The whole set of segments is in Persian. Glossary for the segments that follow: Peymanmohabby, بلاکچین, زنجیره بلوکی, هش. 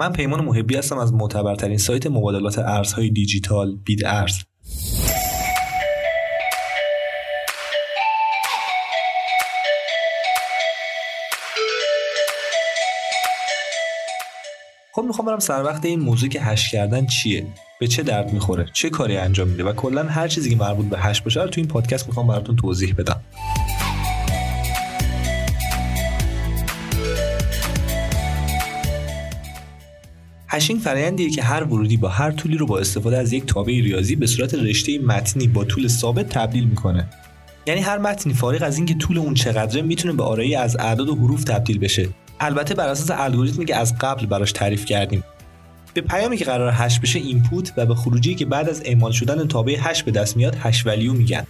من پیمان محبی هستم از معتبرترین سایت مبادلات ارزهای دیجیتال بیتارز. خب میخوام برم سر وقت این موضوع که هش کردن چیه، به چه درد میخوره، چه کاری انجام میده و کلا هر چیزی که مربوط به هش باشه رو تو این پادکست میخوام براتون توضیح بدم. هشینگ فرآیندیه که هر ورودی با هر طولی رو با استفاده از یک تابع ریاضی به صورت رشته متنی با طول ثابت تبدیل میکنه. یعنی هر متنی فارغ از اینکه طول اون چقدره میتونه به آرایی از اعداد و حروف تبدیل بشه، البته بر اساس الگوریتمی که از قبل براش تعریف کردیم. به پیامی که قرار هش بشه اینپوت و به خروجی که بعد از اعمال شدن تابع هش به دست میاد هش ولیو میگن.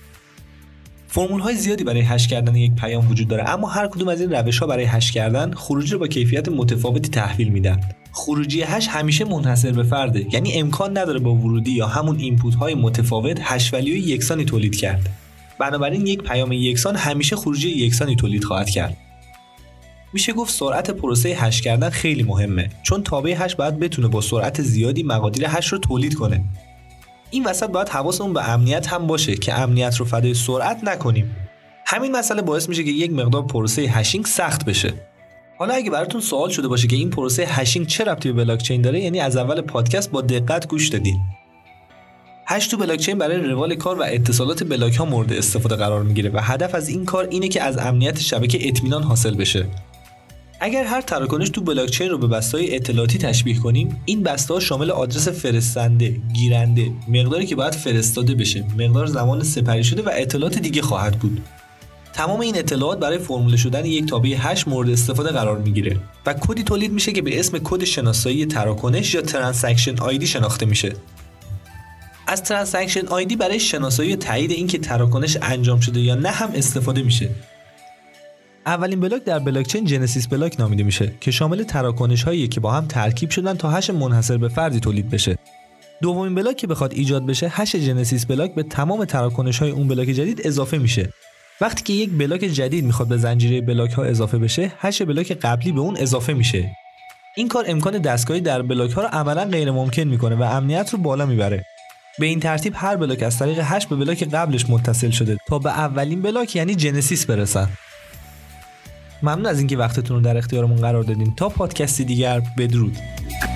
فرمول‌های زیادی برای هش کردن یک پیام وجود داره، اما هر کدوم از این روش‌ها برای هش کردن خروجی رو با کیفیت متفاوتی تحویل میدن. خروجی هش همیشه منحصر به فرده، یعنی امکان نداره با ورودی یا همون اینپوت‌های متفاوت هش ولیوی یکسانی تولید کرد. بنابراین یک پیام یکسان همیشه خروجی یکسانی تولید خواهد کرد. میشه گفت سرعت پروسه هش کردن خیلی مهمه، چون تابع هش باید بتونه با سرعت زیادی مقادیر هش رو تولید کنه. این وسط باید حواسمون به امنیت هم باشه که امنیت رو فدای سرعت نکنیم. همین مسئله باعث میشه که یک مقدار پروسه هشینگ سخت بشه. حالا اگه براتون سوال شده باشه که این پروسه هشینگ چه ربطی به بلاکچین داره، یعنی از اول پادکست با دقت گوش دادین. هش تو بلاکچین برای روال کار و اتصالات بلاک ها مورد استفاده قرار میگیره و هدف از این کار اینه که از امنیت شبکه اطمینان حاصل بشه. اگر هر تراکنش تو بلاکچین رو به بسته‌های اطلاعاتی تشبیه کنیم، این بسته‌ها شامل آدرس فرستنده، گیرنده، مقداری که باید فرستاده بشه، مقدار زمان سپری شده و اطلاعات دیگه خواهد بود. تمام این اطلاعات برای فرمول شدن یک تابع هش مورد استفاده قرار میگیره و کدی تولید میشه که به اسم کد شناسایی تراکنش یا ترانزکشن آیدی شناخته میشه. از ترانزکشن آیدی برای شناسایی و تایید اینکه تراکنش انجام شده یا نه هم استفاده میشه. اولین بلاک در بلاکچین جنسیس بلاک نامیده میشه که شامل تراکنش هایی که با هم ترکیب شدن تا هش منحصر به فردی تولید بشه. دومین بلاک که بخواد ایجاد بشه، هش جنسیس بلاک به تمام تراکنش های اون بلاک جدید اضافه میشه. وقتی که یک بلاک جدید میخواد به زنجیره بلاک ها اضافه بشه، هش بلاک قبلی به اون اضافه میشه. این کار امکان دستکاری در بلاک ها رو عملا غیر ممکن میکنه و امنیت رو بالا میبره. به این ترتیب هر بلاک از طریق هش به بلاک قبلش متصل شده تا به اولین بلاک یعنی جنسیس برسن. ممنون از اینکه وقتتون رو در اختیارمون قرار دادین. تا پادکستی دیگر، بدرود.